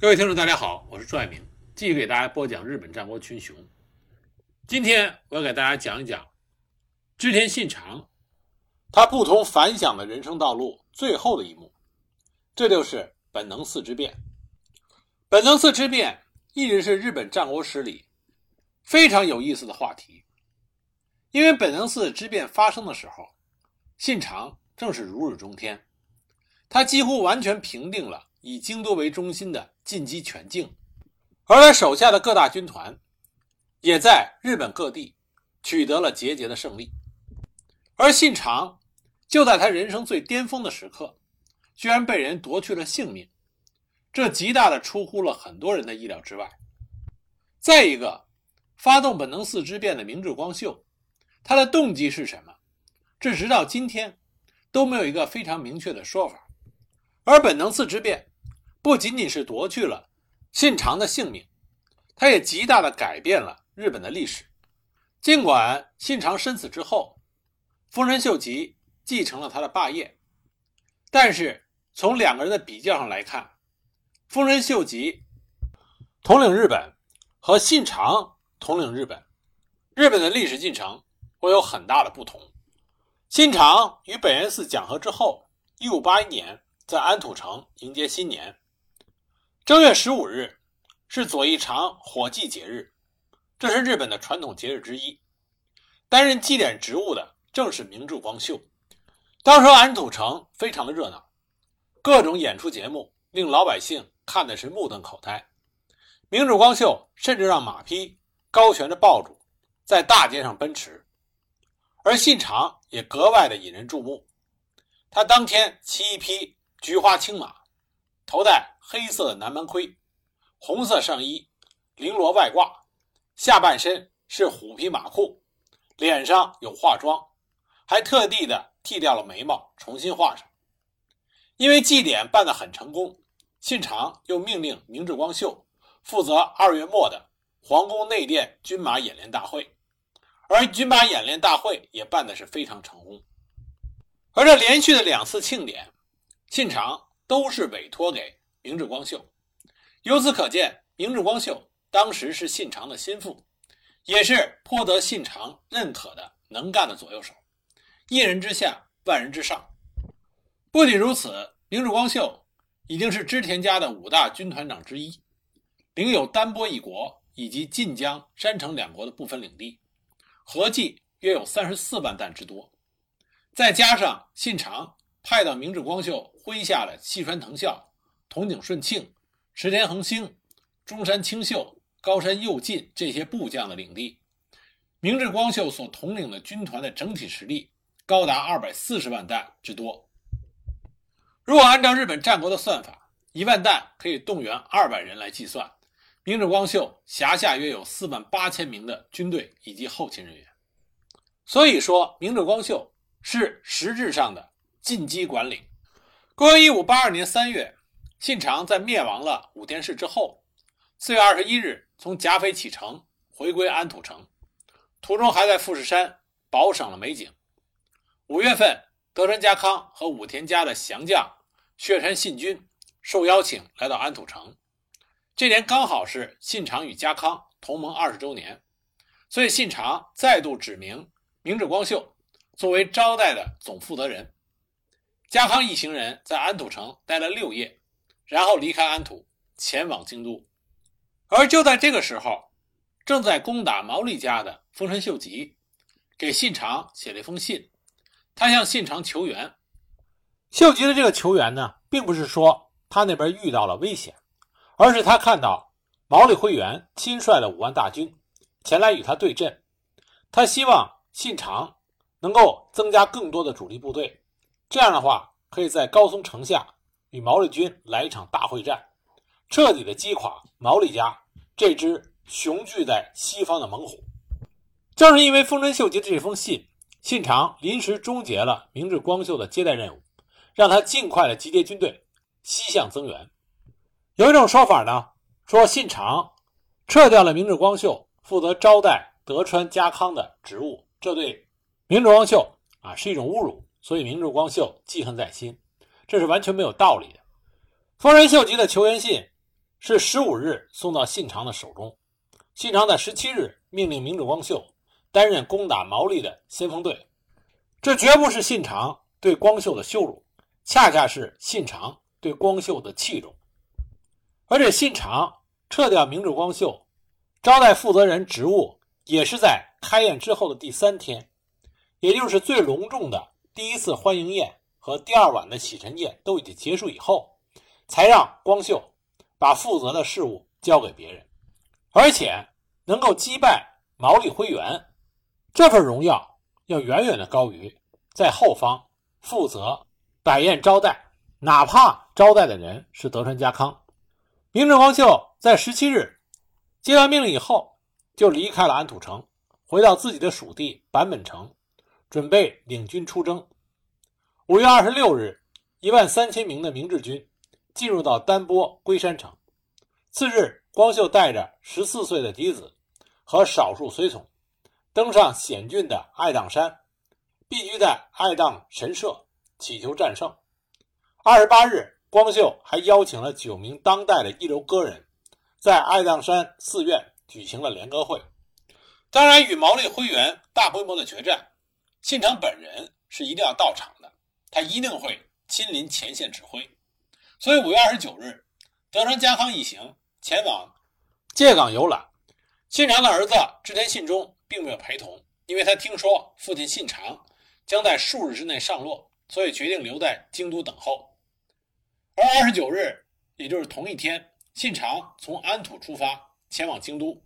各位听众大家好，我是朱爱明，继续给大家播讲日本战国群雄。今天我要给大家讲一讲织田信长他不同凡响的人生道路最后的一幕，这就是本能寺之变。本能寺之变一直是日本战国史里非常有意思的话题，因为本能寺之变发生的时候，信长正是如日中天，他几乎完全平定了以京都为中心的进击全境，而他手下的各大军团也在日本各地取得了节节的胜利。而信长就在他人生最巅峰的时刻居然被人夺去了性命，这极大的出乎了很多人的意料之外。再一个，发动本能寺之变的明智光秀，他的动机是什么，这直到今天都没有一个非常明确的说法。而本能寺之变不仅仅是夺去了信长的性命，他也极大地改变了日本的历史。尽管信长身死之后，丰臣秀吉继承了他的霸业，但是从两个人的比较上来看，丰臣秀吉统领日本和信长统领日本的历史进程会有很大的不同。信长与北原氏讲和之后，1581年在安土城迎接新年。正月15日是左翼长火祭节日，这是日本的传统节日之一。担任祭典职务的正是明智光秀。当时安土城非常的热闹，各种演出节目令老百姓看的是目瞪口呆。明智光秀甚至让马匹高悬着爆竹在大街上奔驰，而信长也格外的引人注目。他当天骑一匹菊花青马，头戴黑色的南蛮盔，红色上衣，绫罗外褂，下半身是虎皮马裤，脸上有化妆，还特地的剃掉了眉毛重新画上。因为祭典办得很成功，信长又命令明智光秀负责2月末的皇宫内殿军马演练大会，而军马演练大会也办得是非常成功。而这连续的2次庆典信长都是委托给明智光秀，由此可见，明智光秀当时是信长的心腹，也是颇得信长认可的能干的左右手，一人之下，万人之上。不仅如此，明智光秀已经是织田家的5大军团长之一，领有丹波一国以及近江、山城2国的部分领地，合计约有34万担之多。再加上信长派到明智光秀麾下的细川藤孝、筒井顺庆、池田恒兴、中山清秀、高山右近这些部将的领地，明智光秀所统领的军团的整体实力高达240万担之多。如果按照日本战国的算法，1万担可以动员200人来计算，明智光秀辖下约有48000名的军队以及后勤人员。所以说，明智光秀是实质上的进击管理。公元1582年3月，信长在灭亡了武田氏之后，4月21日从甲斐启程回归安土城，途中还在富士山饱赏了美景。5月份，德川家康和武田家的降将穴山信君受邀请来到安土城，这年刚好是信长与家康同盟20周年，所以信长再度指名明智光秀作为招待的总负责人。家康一行人在安土城待了6夜，然后离开安土前往京都。而就在这个时候，正在攻打毛利家的丰臣秀吉给信长写了一封信，他向信长求援。秀吉的这个求援呢，并不是说他那边遇到了危险，而是他看到毛利辉元亲率的5万大军前来与他对阵，他希望信长能够增加更多的主力部队，这样的话可以在高松城下与毛利军来一场大会战，彻底的击垮毛利家这只雄踞在西方的猛虎。正是因为丰臣秀吉这封信，信长临时终结了明智光秀的接待任务，让他尽快的集结军队西向增援。有一种说法呢，说信长撤掉了明智光秀负责招待德川家康的职务，这对明智光秀是一种侮辱，所以明智光秀记恨在心，这是完全没有道理的。丰臣秀吉的求援信是15日送到信长的手中。信长在17日命令明智光秀担任攻打毛利的先锋队。这绝不是信长对光秀的羞辱，恰恰是信长对光秀的器重。而且信长撤掉明智光秀招待负责人职务，也是在开宴之后的第三天，也就是最隆重的第一次欢迎宴和第二晚的洗尘宴都已经结束以后，才让光秀把负责的事务交给别人。而且能够击败毛利辉元，这份荣耀要远远的高于在后方负责摆宴招待，哪怕招待的人是德川家康。明智光秀在17日接到命令以后，就离开了安土城，回到自己的属地坂本城，准备领军出征。5月26日，13000名的明智军进入到丹波龟山城。次日，光秀带着14岁的嫡子和少数随从登上险峻的爱宕山，避居在爱宕神社，祈求战胜。28日，光秀还邀请了9名当代的一流歌人，在爱宕山寺院举行了联歌会。当然，与毛利辉元大规模的决战，信长本人是一定要到场的，他一定会亲临前线指挥。所以5月29日，德川家康一行前往堺港游览，信长的儿子织田信忠并没有陪同，因为他听说父亲信长将在数日之内上洛，所以决定留在京都等候。而29日，也就是同一天，信长从安土出发前往京都，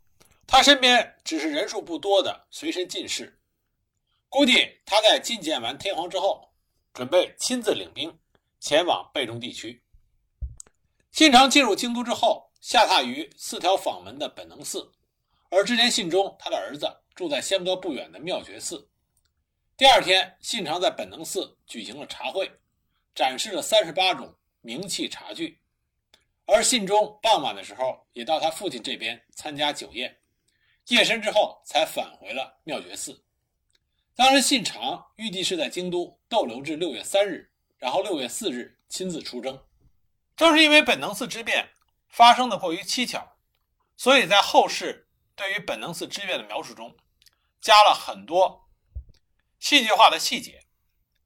他身边只是人数不多的随身进士，估计他在觐见完天皇之后，准备亲自领兵前往北中地区。信长进入京都之后，下榻于四条坊门的本能寺，而织田信忠他的儿子住在相隔不远的妙觉寺。第二天，信长在本能寺举行了茶会，展示了38种名器茶具。而信忠傍晚的时候也到他父亲这边参加酒宴，夜深之后才返回了妙觉寺。当时信长预计是在京都逗留至6月3日，然后6月4日亲自出征。正是因为本能寺之变发生的过于蹊跷，所以在后世对于本能寺之变的描述中加了很多戏剧化的细节。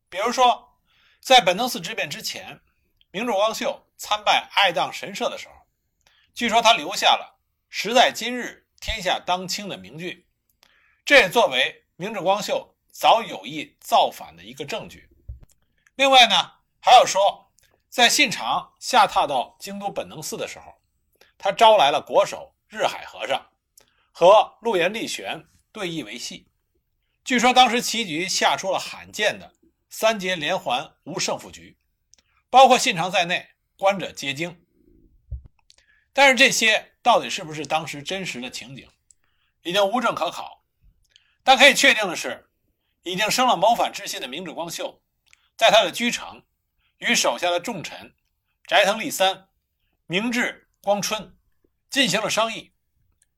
比如说，在本能寺之变之前，明智光秀参拜爱宕神社的时候，据说他留下了时在今日天下当清的名句，这也作为明智光秀早有意造反的一个证据。另外呢，还有说在信长下榻到京都本能寺的时候，他招来了国手日海和尚和陆延利玄对弈为戏，据说当时棋局下出了罕见的三节连环无胜负局，包括信长在内观者皆惊。但是这些到底是不是当时真实的情景已经无证可考，但可以确定的是，已经生了谋反之心的明智光秀在他的居城与手下的重臣斋藤利三、明智光春进行了商议。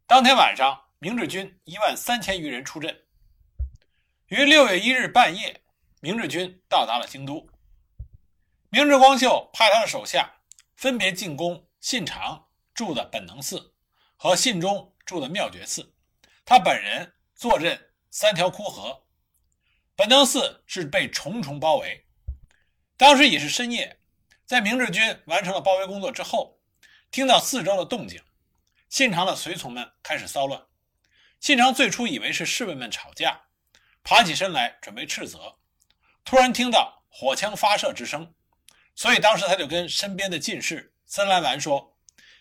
当天晚上，明智军13000余人出阵，于6月1日半夜，明智军到达了京都。明智光秀派他的手下分别进攻信长住的本能寺和信忠住的妙觉寺，他本人坐镇三条枯河。本能寺是被重重包围，当时已是深夜，在明智军完成了包围工作之后，听到四周的动静，信长的随从们开始骚乱。信长最初以为是侍卫们吵架，爬起身来准备斥责，突然听到火枪发射之声，所以当时他就跟身边的进士森来丸说，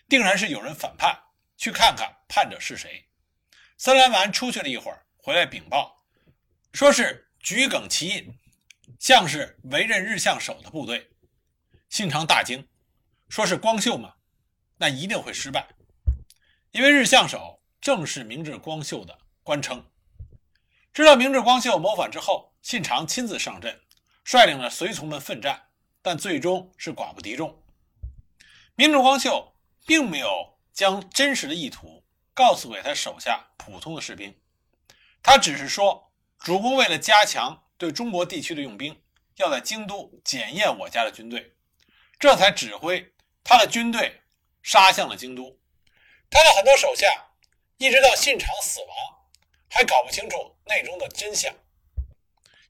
定然是有人反叛，去看看叛者是谁。森来丸出去了一会儿，回来禀报说是桔梗奇印，像是围任日向守的部队。信长大惊，说是光秀嘛，那一定会失败，因为日向守正是明智光秀的官称。知道明智光秀谋反之后，信长亲自上阵，率领了随从们奋战，但最终是寡不敌众。明智光秀并没有将真实的意图告诉给他手下普通的士兵，他只是说，主公为了加强对中国地区的用兵，要在京都检验我家的军队，这才指挥他的军队杀向了京都。他的很多手下一直到信长死亡还搞不清楚内中的真相。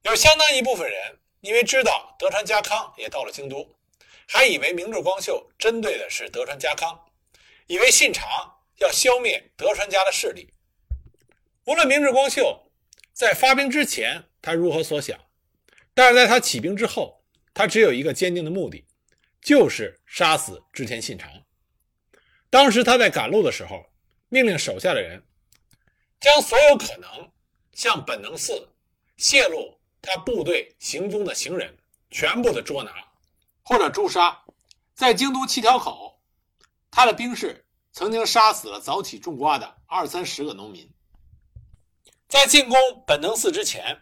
有相当一部分人因为知道德川家康也到了京都，还以为明智光秀针对的是德川家康，以为信长要消灭德川家的势力。无论明智光秀在发兵之前他如何所想，但是在他起兵之后，他只有一个坚定的目的，就是杀死织田信长。当时他在赶路的时候，命令手下的人将所有可能向本能寺泄露他部队行踪的行人全部的捉拿或者诛杀。在京都七条口，他的兵士曾经杀死了早起种瓜的二三十个农民。在进攻本能寺之前，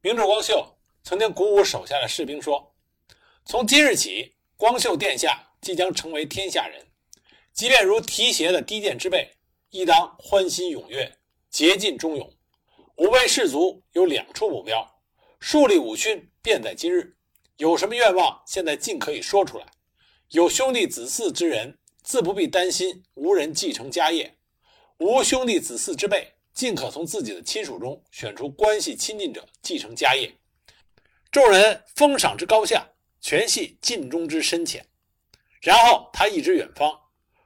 明智光秀曾经鼓舞手下的士兵说，从今日起，光秀殿下即将成为天下人，即便如提携的低贱之辈，亦当欢欣踊跃，竭尽忠勇。吾辈士卒有两处目标，树立武勋便在今日，有什么愿望现在尽可以说出来。有兄弟子嗣之人自不必担心无人继承家业，无兄弟子嗣之辈尽可从自己的亲属中选出关系亲近者继承家业。众人封赏之高下，全系尽忠之深浅。然后他一直远方，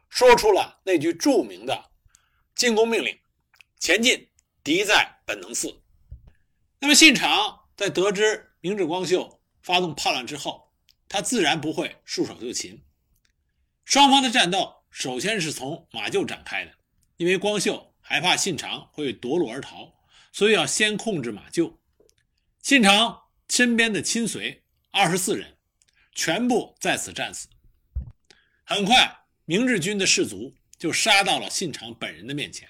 说出了那句著名的进攻命令，前进，敌在本能寺。那么信长在得知明智光秀发动叛乱之后，他自然不会束手就擒。双方的战斗首先是从马厩展开的，因为光秀害怕信长会夺路而逃，所以要先控制马厩。信长身边的亲随24人全部在此战死。很快明治军的士卒就杀到了信长本人的面前，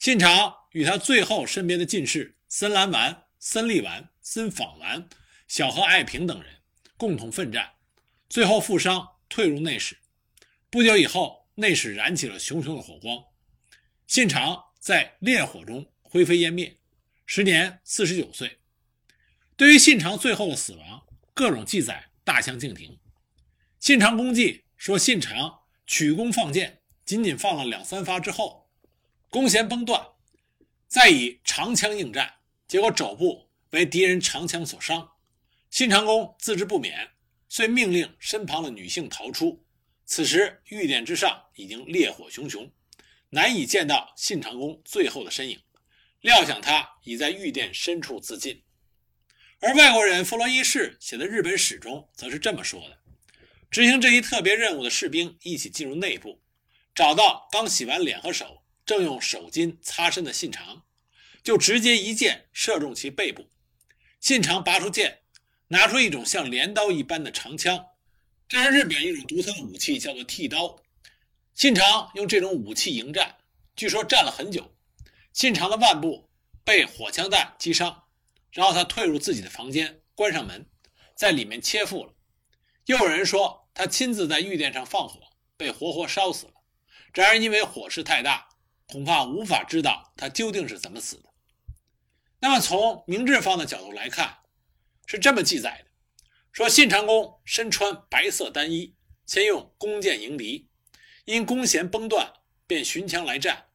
信长与他最后身边的近侍森兰丸、森利丸、森访丸、小河爱平等人共同奋战，最后负伤退入内室。不久以后，内室燃起了熊熊的火光，信长在烈火中灰飞烟灭，时年49岁。对于信长最后的死亡，各种记载大相径庭。信长公记说信长曲弓放箭，仅仅放了2-3发之后，弓弦崩断，再以长枪应战，结果肘部为敌人长枪所伤。信长公自知不免，遂命令身旁的女性逃出。此时御殿之上已经烈火熊熊，难以见到信长公最后的身影，料想他已在御殿深处自尽。而外国人弗洛伊士写的日本史中则是这么说的，执行这一特别任务的士兵一起进入内部，找到刚洗完脸和手正用手巾擦身的信长，就直接一箭射中其背部。信长拔出剑，拿出一种像镰刀一般的长枪，这是日本一种独特的武器，叫做剃刀。信长用这种武器迎战，据说战了很久。信长的腕部被火枪弹击伤，然后他退入自己的房间，关上门，在里面切腹了。又有人说他亲自在御殿上放火，被活活烧死了。然而因为火势太大，恐怕无法知道他究竟是怎么死的。那么从明治方的角度来看，是这么记载的，说信长公身穿白色单衣，先用弓箭迎敌，因弓弦崩断便寻枪来战。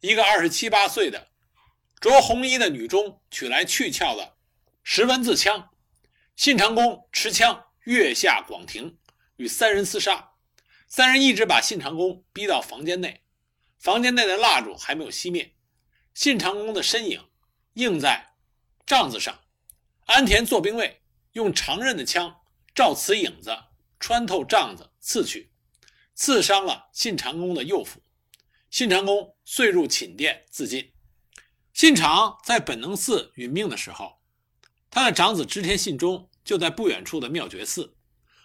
一个27-8岁的着红衣的女中取来去鞘的石文字枪，信长公持枪跃下广庭，与三人厮杀。三人一直把信长公逼到房间内，房间内的蜡烛还没有熄灭，信长公的身影映在帐子上。安田坐兵卫用长刃的枪照此影子穿透帐子刺去，刺伤了信长公的右腹。信长公遂入寝殿自尽。信长在本能寺殒命的时候，他的长子织田信忠就在不远处的妙觉寺，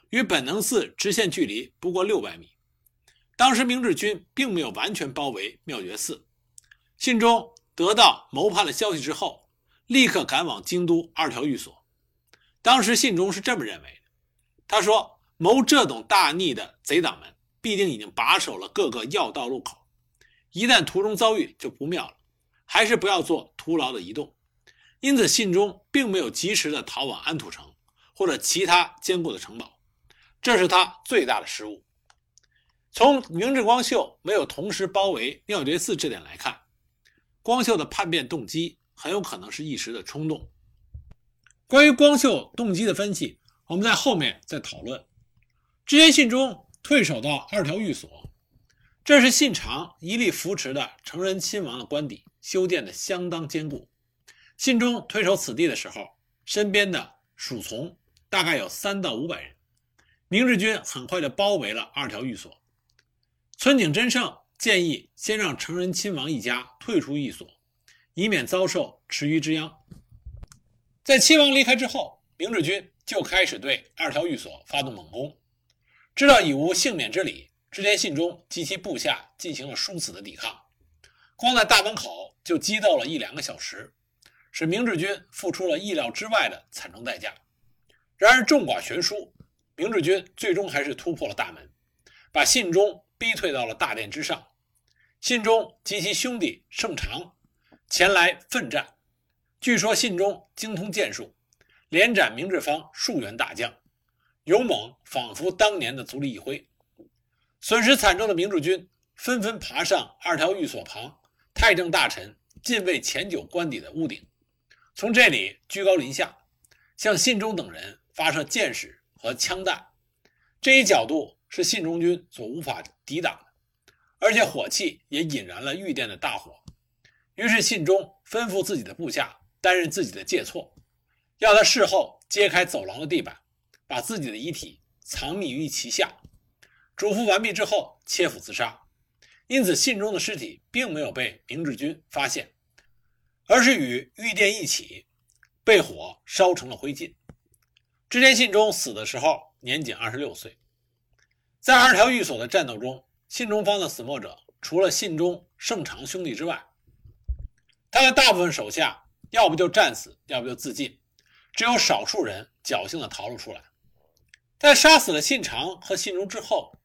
与本能寺直线距离不过600米。当时明治军并没有完全包围妙觉寺。信忠得到谋叛的消息之后，立刻赶往京都二条御所。当时信忠是这么认为的，他说谋这种大逆的贼党们必定已经把守了各个要道路口，一旦途中遭遇就不妙了，还是不要做徒劳的移动。因此信忠并没有及时的逃往安土城或者其他坚固的城堡，这是他最大的失误。从明智光秀没有同时包围妙觉寺这点来看，光秀的叛变动机很有可能是一时的冲动。关于光秀动机的分析，我们在后面再讨论。织田信忠退守到二条御所，这是信长一力扶持的成仁亲王的官邸修建的相当坚固。信忠退守此地的时候，身边的属从大概有300到500人。明治军很快就包围了二条御所。村井贞胜建议先让成仁亲王一家退出御所，以免遭受池鱼之殃。在亲王离开之后，明治军就开始对二条御所发动猛攻。知道已无幸免之理，织田信忠及其部下进行了殊死的抵抗，光在大门口就激斗了1-2个小时，使明治军付出了意料之外的惨重代价。然而众寡悬殊，明治军最终还是突破了大门，把信忠逼退到了大殿之上。信忠及其兄弟胜长前来奋战，据说信忠精通剑术，连斩明治方数员大将，勇猛仿佛当年的足利义辉。损失惨重的明治军纷纷爬上二条御所旁太政大臣近卫前久官邸的屋顶，从这里居高临下向信忠等人发射箭矢和枪弹。这一角度是信忠军所无法抵挡的，而且火气也引燃了御殿的大火。于是信忠吩咐自己的部下担任自己的介错，要他事后揭开走廊的地板，把自己的遗体藏匿于其下，嘱咐完毕之后切腹自杀。因此信忠的尸体并没有被明治军发现，而是与御殿一起被火烧成了灰烬。织田信忠死的时候年仅26岁。在二条御所的战斗中，信忠方的死没者除了信忠胜长兄弟之外，他的大部分手下要不就战死，要不就自尽，只有少数人侥幸地逃了出来。在杀死了信长和信忠之后，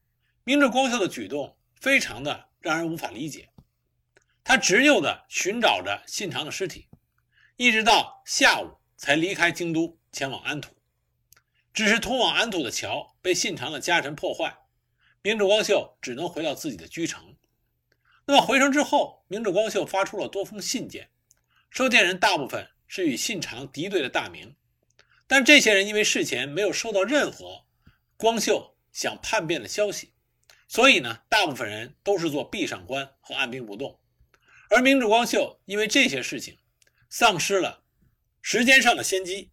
明治光秀的举动非常的让人无法理解。他执拗地寻找着信长的尸体，一直到下午才离开京都前往安土。只是通往安土的桥被信长的家臣破坏，明治光秀只能回到自己的居城。那么回城之后，明治光秀发出了多封信件，收件人大部分是与信长敌对的大名，但这些人因为事前没有收到任何光秀想叛变的消息，所以呢，大部分人都是做壁上观和按兵不动。而明治光秀因为这些事情丧失了时间上的先机。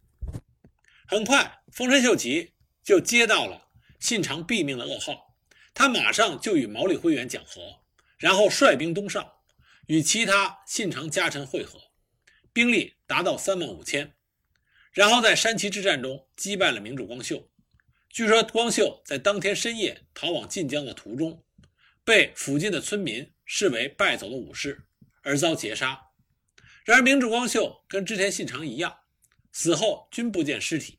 很快丰臣秀吉就接到了信长毙命的噩耗，他马上就与毛利辉元讲和，然后率兵东上与其他信长家臣会合，兵力达到35000，然后在山崎之战中击败了明治光秀。据说光秀在当天深夜逃往近江的途中，被附近的村民视为败走的武士而遭劫杀。然而明治光秀跟织田信长一样，死后均不见尸体。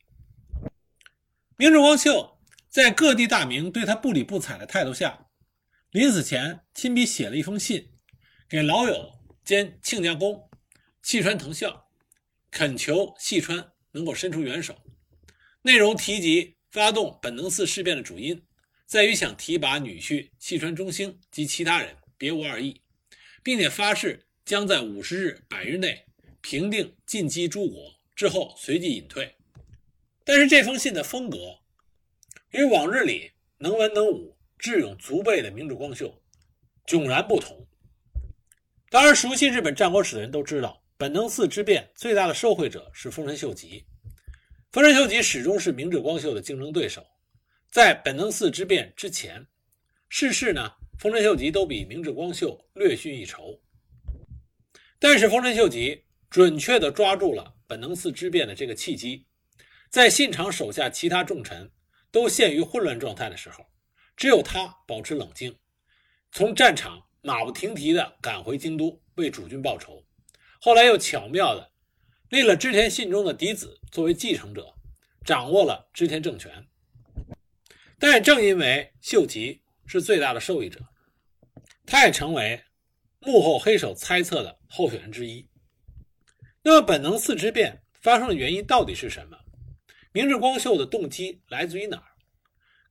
明治光秀在各地大名对他不理不睬的态度下，临死前亲笔写了一封信给老友兼亲家公细川藤孝，恳求细川能够伸出援手。内容提及发动本能寺事变的主因在于想提拔女婿细川忠兴及其他人，别无二意，并且发誓将在50日、100日内平定进击诸国，之后随即隐退。但是这封信的风格与往日里能文能武智勇足备的明治光秀迥然不同。当然熟悉日本战国史的人都知道，本能寺之变最大的受惠者是丰臣秀吉。丰臣秀吉始终是明治光秀的竞争对手。在本能寺之变之前，世事呢，丰臣秀吉都比明治光秀略逊一筹。但是丰臣秀吉准确地抓住了本能寺之变的这个契机，在信长手下其他重臣都陷于混乱状态的时候，只有他保持冷静，从战场马不停蹄地赶回京都为主君报仇。后来又巧妙地立了织田信忠的嫡子作为继承者，掌握了织田政权。但也正因为秀吉是最大的受益者，他也成为幕后黑手猜测的候选人之一。那么本能寺之变发生的原因到底是什么？明治光秀的动机来自于哪儿？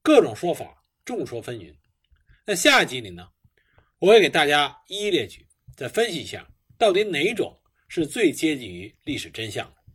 各种说法众说纷纭，那下集里呢，我会给大家一一列举，再分析一下到底哪种是最接近于历史真相的。